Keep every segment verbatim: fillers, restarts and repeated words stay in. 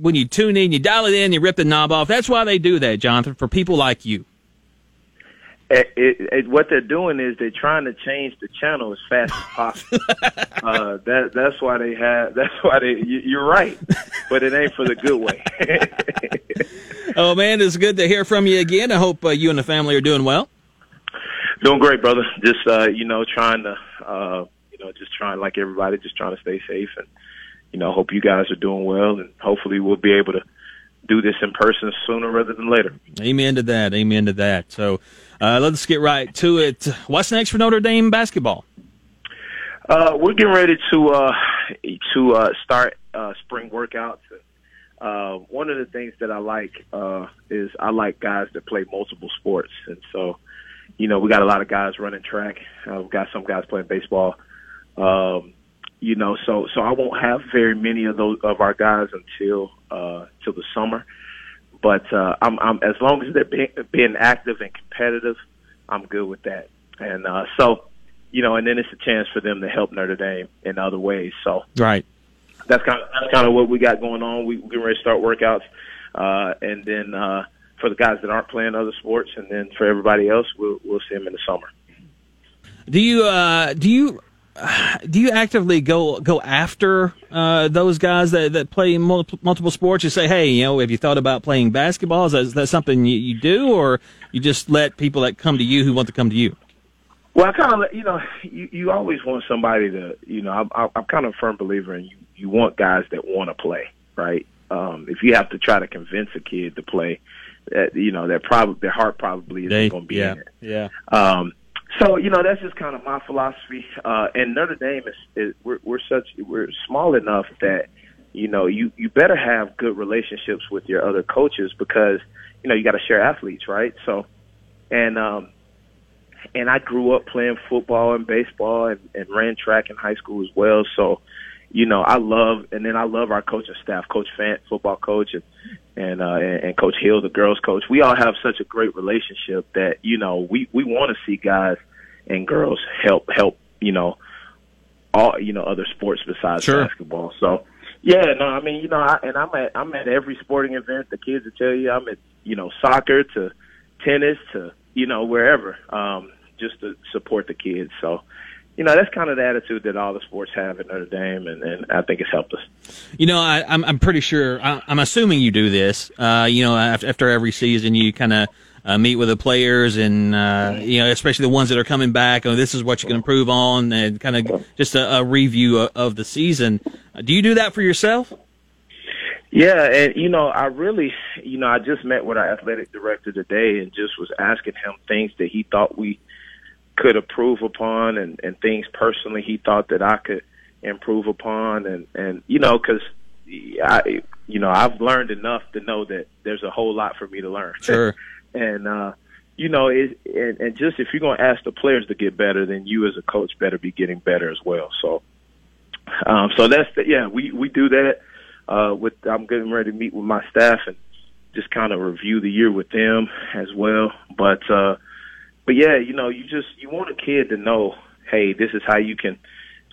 when you tune in, you dial it in, you rip the knob off. That's why they do that, Jonathan, for people like you. It, it, it, what they're doing is they're trying to change the channel as fast as possible. uh, that, that's why they have. That's why they. You, you're right, but it ain't for the good way. Oh man, it's good to hear from you again. I hope uh, you and the family are doing well. Doing great, brother. Just uh, you know, trying to, uh, you know, just trying like everybody, just trying to stay safe, and you know, hope you guys are doing well, and hopefully we'll be able to do this in person sooner rather than later. Amen to that. Amen to that. So uh, let's get right to it. What's next for Notre Dame basketball? Uh, we're getting ready to uh, to uh, start uh, spring workouts. Uh, one of the things that I like uh, is I like guys that play multiple sports. And so, you know, we got a lot of guys running track. Uh, we've got some guys playing baseball. Um, you know, so so I won't have very many of those of our guys until – Uh, till the summer, but uh, I'm, I'm as long as they're being, being active and competitive, I'm good with that. And uh, so, you know, and then it's a chance for them to help Notre Dame in other ways. So, right, that's kind of that's kind of what we got going on. We, we're ready to start workouts, uh, and then uh, for the guys that aren't playing other sports, and then for everybody else, we'll we'll see them in the summer. Do you uh, do you? Do you actively go go after uh, those guys that, that play multiple, multiple sports? You say, hey, you know, have you thought about playing basketball? Is that, is that something you, you do, or you just let people that come to you who want to come to you? Well, I kind of, you know, you, you always want somebody to, you know, I, I, I'm kind of a firm believer in you, you want guys that want to play, right? Um, if you have to try to convince a kid to play, uh, you know, that probably their heart probably isn't going to be yeah, in it. Yeah, yeah. Um, So, you know, that's just kind of my philosophy. Uh, and Notre Dame is, is we're, we're such, we're small enough that, you know, you, you better have good relationships with your other coaches because, you know, you got to share athletes, right? So, and, um, and I grew up playing football and baseball and, and ran track in high school as well. So, you know, I love, and then I love our coaching staff, Coach Fant, football coach, and, and, uh, and Coach Hill, the girls coach. We all have such a great relationship that, you know, we, we want to see guys and girls help, help, you know, all, you know, other sports besides sure. basketball. So, yeah, no, I mean, you know, I, and I'm at, I'm at every sporting event. The kids will tell you I'm at, you know, soccer to tennis to, you know, wherever, um, just to support the kids. So, you know, that's kind of the attitude that all the sports have at Notre Dame, and, and I think it's helped us. You know, I, I'm, I'm pretty sure, I, I'm assuming you do this. Uh, you know, after every season, you kind of uh, meet with the players and, uh, you know, especially the ones that are coming back. Oh, this is what you can improve on, and kind of just a, a review of, of the season. Do you do that for yourself? Yeah, and, you know, I really, you know, I just met with our athletic director today and just was asking him things that he thought we could improve upon, and, and things personally he thought that I could improve upon. And, and you know, because, I, you know, I've learned enough to know that there's a whole lot for me to learn. Sure. and, uh, you know, it, and, and just if you're going to ask the players to get better, then you as a coach better be getting better as well. So um, so that's, the, yeah, we, we do that. Uh, with I'm getting ready to meet with my staff and just kind of review the year with them as well. But, uh, But yeah, you know, you just you want a kid to know, hey, this is how you can,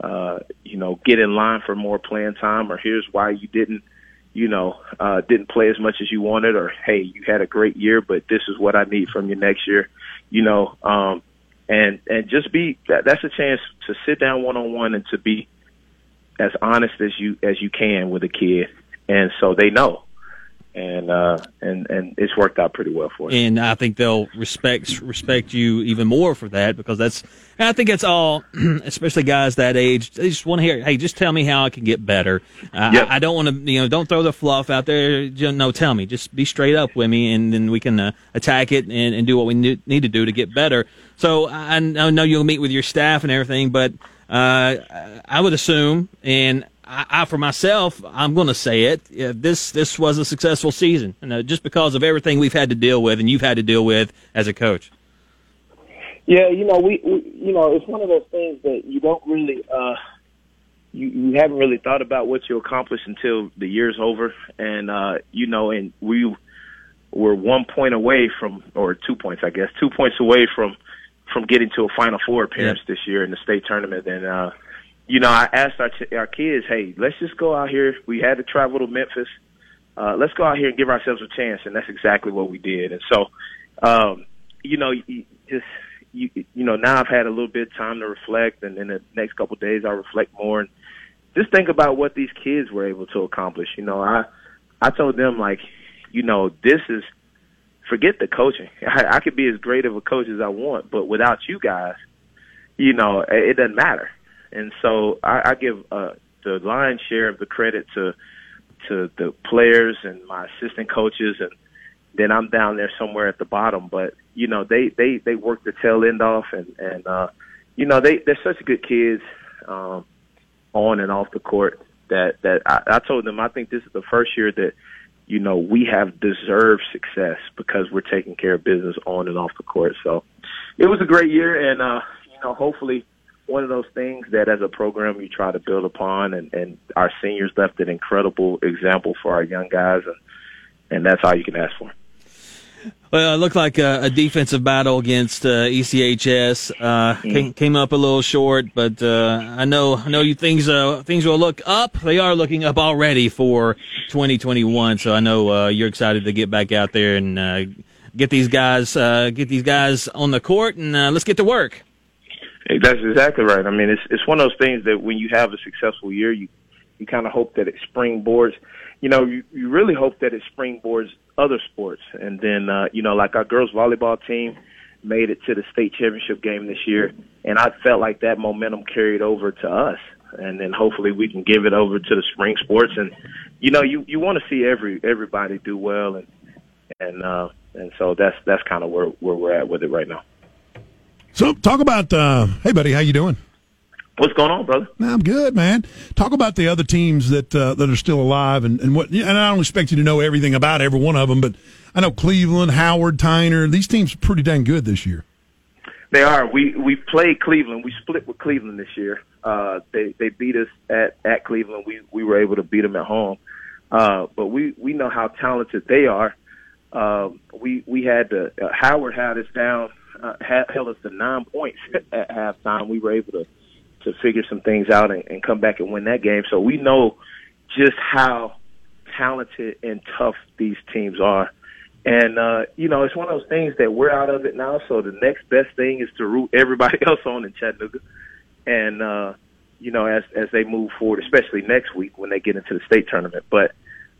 uh, you know, get in line for more playing time, or here's why you didn't, you know, uh, didn't play as much as you wanted, or hey, you had a great year, but this is what I need from you next year, you know, um, and and just be that, that's a chance to sit down one on one and to be as honest as you as you can with a kid, and so they know. And uh, and and it's worked out pretty well for us. And I think they'll respect respect you even more for that, because that's. And I think that's all, especially guys that age. They just want to hear, hey, just tell me how I can get better. Uh, yep. I, I don't want to, you know, don't throw the fluff out there. No, tell me. Just be straight up with me, and then we can uh, attack it and, and do what we need to do to get better. So I, I know you'll meet with your staff and everything, but uh, I would assume and. I, I, for myself, I'm going to say it. Yeah, this this was a successful season, you know, just because of everything we've had to deal with and you've had to deal with as a coach. Yeah, you know, we, we you know, it's one of those things that you don't really, uh, you, you haven't really thought about what you accomplished until the year's over, and uh, you know, and we were one point away from, or two points, I guess, two points away from from getting to a Final Four appearance yeah. this year in the state tournament, and. Uh, You know, I asked our, our kids, hey, let's just go out here. We had to travel to Memphis. uh, let's go out here and give ourselves a chance. And that's exactly what we did. And so, um, you know, you just, you, you know, now I've had a little bit of time to reflect, and in the next couple of days I'll reflect more and just think about what these kids were able to accomplish. You know, I, I told them, like, you know, this is, forget the coaching. I, I could be as great of a coach as I want, but without you guys, you know, it, it doesn't matter. And so I, I give uh, the lion's share of the credit to to the players and my assistant coaches, and then I'm down there somewhere at the bottom. But, you know, they, they, they work the tail end off, and, and uh, you know, they, they're such good kids um, on and off the court that, that I, I told them I think this is the first year that, you know, we have deserved success because we're taking care of business on and off the court. So it was a great year, and, uh, you know, hopefully one of those things that as a program you try to build upon, and, and our seniors left an incredible example for our young guys, and, and that's all you can ask for. Well, it looked like a, a defensive battle against uh, E C H S. Uh, mm-hmm. came, came up a little short, but uh, I know I know you things uh, things will look up. They are looking up already for twenty twenty-one. So I know uh, you're excited to get back out there and uh, get these guys uh, get these guys on the court, and uh, let's get to work. That's exactly right. I mean, it's it's one of those things that when you have a successful year, you you kind of hope that it springboards. You know, you, you really hope that it springboards other sports. And then, uh, you know, like our girls volleyball team made it to the state championship game this year, and I felt like that momentum carried over to us. And then hopefully we can give it over to the spring sports. And, you know, you, you want to see every everybody do well. And and uh, and so that's that's kind of where, where we're at with it right now. So talk about, uh, hey, buddy, how you doing? What's going on, brother? I'm good, man. Talk about the other teams that uh, that are still alive, and, and what. And I don't expect you to know everything about every one of them, but I know Cleveland, Howard, Tyner. These teams are pretty dang good this year. They are. We we played Cleveland. We split with Cleveland this year. Uh, they they beat us at, at Cleveland. We we were able to beat them at home. Uh, but we, we know how talented they are. Uh, we we had to, uh, Howard had us down, uh, held us to nine points at halftime. We were able to. to figure some things out and, and come back and win that game. So we know just how talented and tough these teams are. And, uh, you know, it's one of those things that we're out of it now, so the next best thing is to root everybody else on in Chattanooga. And, uh, you know, as as they move forward, especially next week when they get into the state tournament. But,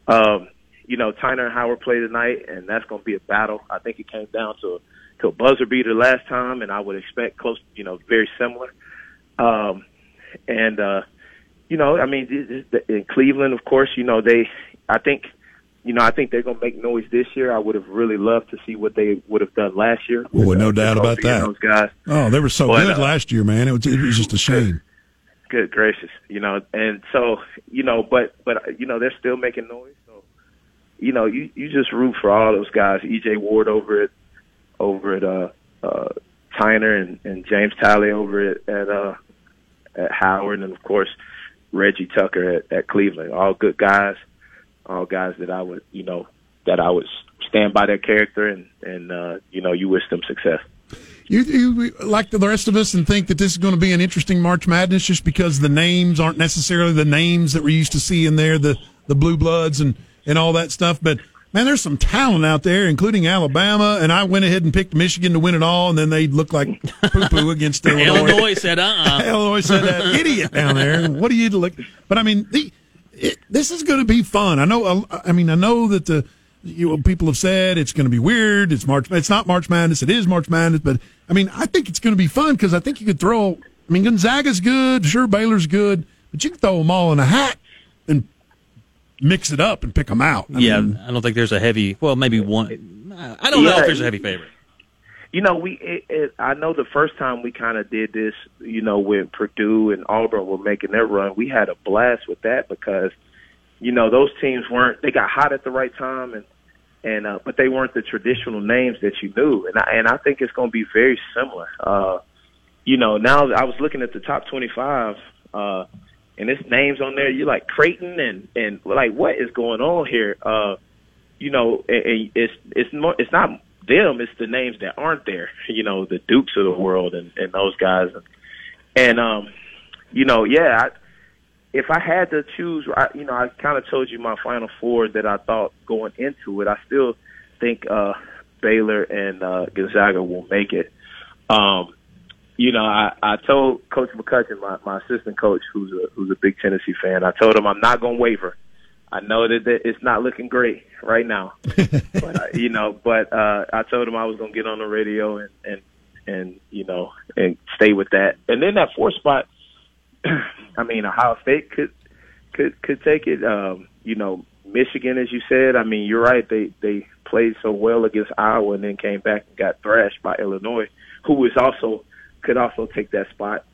um, you know, Tyner and Howard play tonight, and that's going to be a battle. I think it came down to, to a buzzer beater last time, and I would expect close, you know, very similar. Um, and, uh, you know, I mean, in Cleveland, of course, you know, they, I think, you know, I think they're going to make noise this year. I would have really loved to see what they would have done last year. Well, with, no uh, doubt about that. Those guys. Oh, they were so but, good uh, last year, man. It was, it was just a shame. Good, good gracious. You know, and so, you know, but, but, you know, they're still making noise. So, you know, you, you just root for all those guys. E. J. Ward over at, over at, uh, uh, Tyner and, and James Talley over at, at, uh, at Howard, and, of course, Reggie Tucker at, at Cleveland. All good guys, all guys that I would, you know, that I would stand by their character and, and uh, you know, you wish them success. You, you like the rest of us and think that this is going to be an interesting March Madness just because the names aren't necessarily the names that we're used to seeing there, the, the Blue Bloods and, and all that stuff. But, man, there's some talent out there, including Alabama, and I went ahead and picked Michigan to win it all, and then they looked like poo-poo against Illinois. Illinois said, uh-uh. Illinois said, that idiot down there. What are you to look? But, I mean, the, it, this is going to be fun. I know I mean, I know that the you know, people have said it's going to be weird. It's March. It's not March Madness. It is March Madness. But, I mean, I think it's going to be fun because I think you could throw – I mean, Gonzaga's good. Sure, Baylor's good. But you can throw them all in a hat and – mix it up and pick them out. I yeah, mean, I don't think there's a heavy. Well, maybe one. I don't yeah, know if there's a heavy favorite. You know, we. It, it, I know the first time we kind of did this, you know, when Purdue and Auburn were making their run, we had a blast with that because, you know, those teams weren't. They got hot at the right time, and and uh, but they weren't the traditional names that you knew. And I, and I think it's going to be very similar. Uh, you know, now I was looking at the top twenty-five. Uh, And it's names on there. You're like Creighton and, and like what is going on here? Uh, you know, and it's it's more, it's not them. It's the names that aren't there. You know, the Dukes of the world and, and those guys. And um, you know, yeah, I, if I had to choose, I, you know, I kind of told you my Final Four that I thought going into it. I still think uh, Baylor and uh, Gonzaga will make it. Um, you know, I, I told Coach McCutcheon, my, my assistant coach, who's a who's a big Tennessee fan, I told him I'm not going to waver. I know that, that it's not looking great right now, but, uh, you know, but uh, I told him I was going to get on the radio and, and, and, you know, and stay with that. And then that fourth spot, I mean, Ohio State could could could take it. Um, you know, Michigan, as you said, I mean, you're right. They they played so well against Iowa and then came back and got thrashed by Illinois, who is also could also take that spot.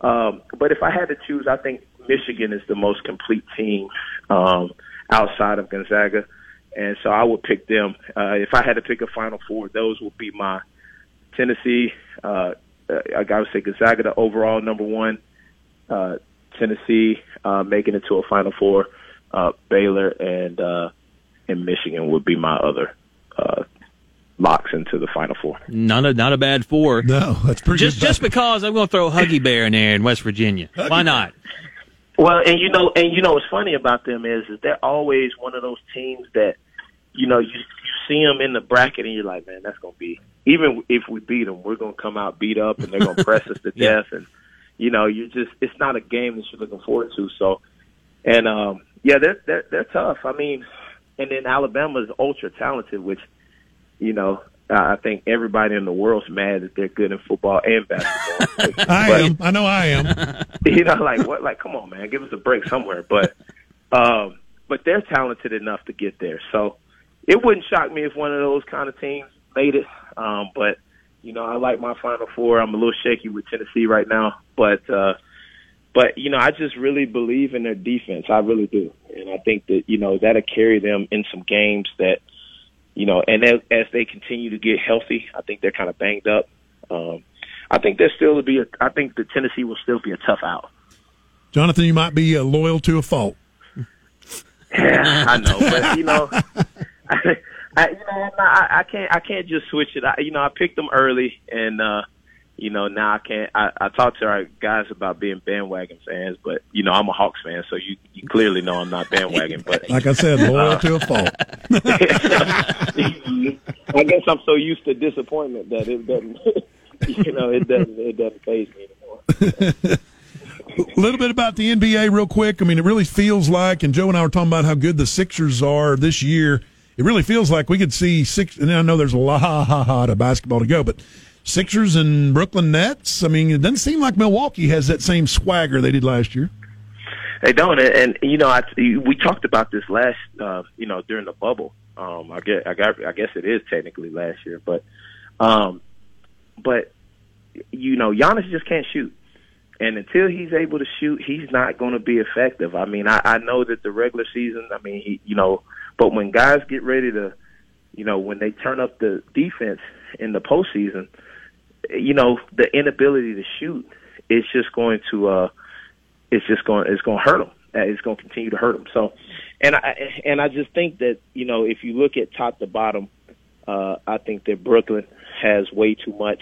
Um, but if I had to choose, I think Michigan is the most complete team um, outside of Gonzaga, and so I would pick them. Uh, if I had to pick a Final Four, those would be my Tennessee. Uh, I gotta say Gonzaga, the overall number one. Uh, Tennessee uh, making it to a Final Four, uh, Baylor and uh, and Michigan would be my other uh, locks into the Final Four. Not a not a bad four. No, that's pretty. Just good just because I'm going to throw Huggy Bear in there in West Virginia. Huggy. Why not? Well, and you know, and you know, what's funny about them is, is they're always one of those teams that, you know, you, you see them in the bracket and you're like, man, that's going to be. Even if we beat them, we're going to come out beat up and they're going to press us to yeah. death and. You know, you just—it's not a game that you're looking forward to. So, and um, yeah, they're, they're they're tough. I mean, and then Alabama's ultra talented, which, you know, I think everybody in the world's mad that they're good in football and basketball. I but, am. I know I am. You know, like what? Like, come on, man, give us a break somewhere. But, um, but they're talented enough to get there. So, it wouldn't shock me if one of those kind of teams made it. Um, but. You know, I like my Final Four. I'm a little shaky with Tennessee right now, but uh, but you know, I just really believe in their defense. I really do, and I think that, you know, that'll carry them in some games that, you know, and as, as they continue to get healthy, I think they're kind of banged up. Um, I think there still be. A, I think that Tennessee will still be a tough out. Jonathan, you might be uh, loyal to a fault. Yeah, I know, but you know. I, I, you know, I, I can't. I can't just switch it. I, you know, I picked them early, and uh, you know, now I can't. I, I talked to our guys about being bandwagon fans, but you know, I'm a Hawks fan, so you, you clearly know I'm not bandwagon. But like I said, loyal uh, to a fault. I guess I'm so used to disappointment that it doesn't. You know, it doesn't. It doesn't faze me anymore. A little bit about the N B A, real quick. I mean, it really feels like, and Joe and I were talking about how good the Sixers are this year. It really feels like we could see six, and I know there's a lot of basketball to go, but Sixers and Brooklyn Nets, I mean, it doesn't seem like Milwaukee has that same swagger they did last year. They don't, and, you know, I, we talked about this last, uh, you know, during the bubble. Um, I, guess, I, got, I guess it is technically last year, but, um, but you know, Giannis just can't shoot. And until he's able to shoot, he's not going to be effective. I mean, I, I know that the regular season, I mean, he, you know, but when guys get ready to, you know, when they turn up the defense in the postseason, you know, the inability to shoot is just going to, uh, it's just going, it's going to hurt him. It's going to continue to hurt him. So, and I and I just think that, you know, if you look at top to bottom, uh, I think that Brooklyn has way too much.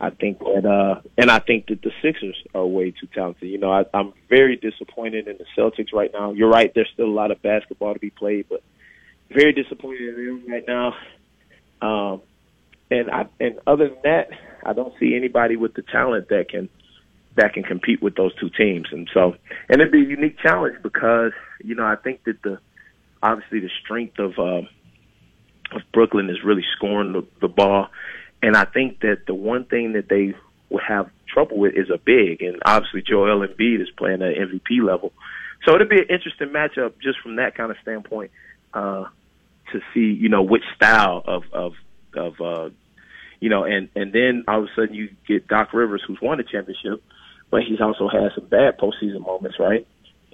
I think that, uh, and I think that the Sixers are way too talented. You know, I, I'm very disappointed in the Celtics right now. You're right; there's still a lot of basketball to be played, but very disappointed in them right now. Um, and I, and other than that, I don't see anybody with the talent that can that can compete with those two teams. And so, and it'd be a unique challenge because, you know, I think that the obviously the strength of uh, of Brooklyn is really scoring the, the ball. And I think that the one thing that they will have trouble with is a big. And obviously Joel Embiid is playing at M V P level. So it'll be an interesting matchup just from that kind of standpoint uh, to see, you know, which style of, of, of uh, you know, and, and then all of a sudden you get Doc Rivers, who's won a championship, but he's also had some bad postseason moments, right?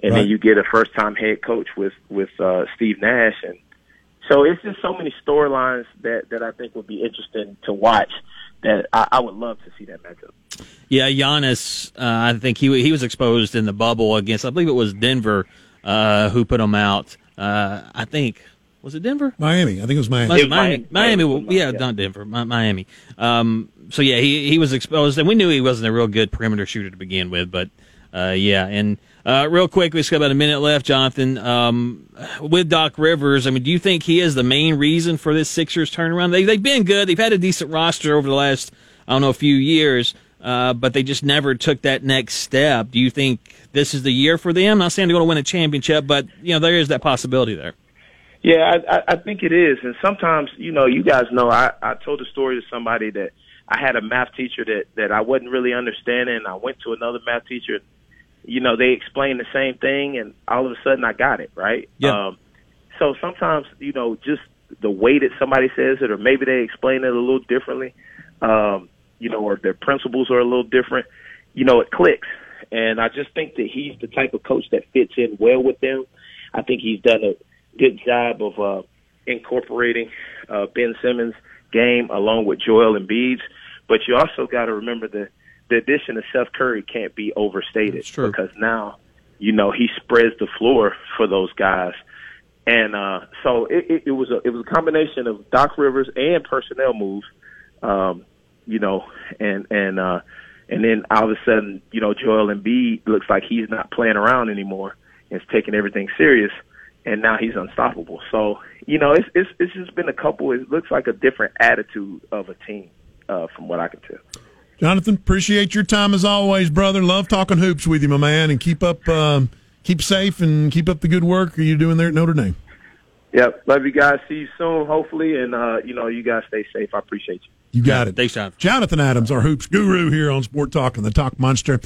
And right. Then you get a first-time head coach with, with uh, Steve Nash and, so it's just so many storylines that, that I think would be interesting to watch that I, I would love to see that matchup. Yeah, Giannis, uh, I think he he was exposed in the bubble against, I believe it was Denver uh, who put him out. Uh, I think, was it Denver? Miami. I think it was Miami. It was Miami, Miami, Miami, Miami well, yeah, yeah, not Denver, Miami. Um, so, yeah, he, he was exposed, and we knew he wasn't a real good perimeter shooter to begin with, but Uh, yeah, and uh, real quick, we just got about a minute left, Jonathan. Um, with Doc Rivers, I mean, do you think he is the main reason for this Sixers turnaround? They, they've been good. They've had a decent roster over the last, I don't know, a few years, uh, but they just never took that next step. Do you think this is the year for them? I'm not saying they're going to win a championship, but, you know, there is that possibility there. Yeah, I, I think it is. And sometimes, you know, you guys know, I, I told a story to somebody that I had a math teacher that, that I wasn't really understanding. I went to another math teacher. You know, they explained the same thing, and all of a sudden I got it, right? Yeah. Um, so sometimes, you know, just the way that somebody says it, or maybe they explain it a little differently, um, you know, or their principles are a little different, you know, it clicks. And I just think that he's the type of coach that fits in well with them. I think he's done a good job of uh, incorporating uh, Ben Simmons' game along with Joel Embiid's. But you also got to remember the, the addition of Seth Curry can't be overstated, because now, you know, he spreads the floor for those guys. And uh, so it, it, it was a it was a combination of Doc Rivers and personnel moves, um, you know, and and uh, and then all of a sudden, you know, Joel Embiid looks like he's not playing around anymore. He's taking everything serious. And now he's unstoppable. So, you know, it's it's it's just been a couple. It looks like a different attitude of a team, uh, from what I can tell. Jonathan, appreciate your time as always, brother. Love talking hoops with you, my man. And keep up, um, keep safe, and keep up the good work you're doing there at Notre Dame. Yep, love you guys. See you soon, hopefully. And uh, you know, you guys stay safe. I appreciate you. You got it. Thanks, Jonathan. Jonathan Adams, our hoops guru here on Sport Talk and the Talk Monster.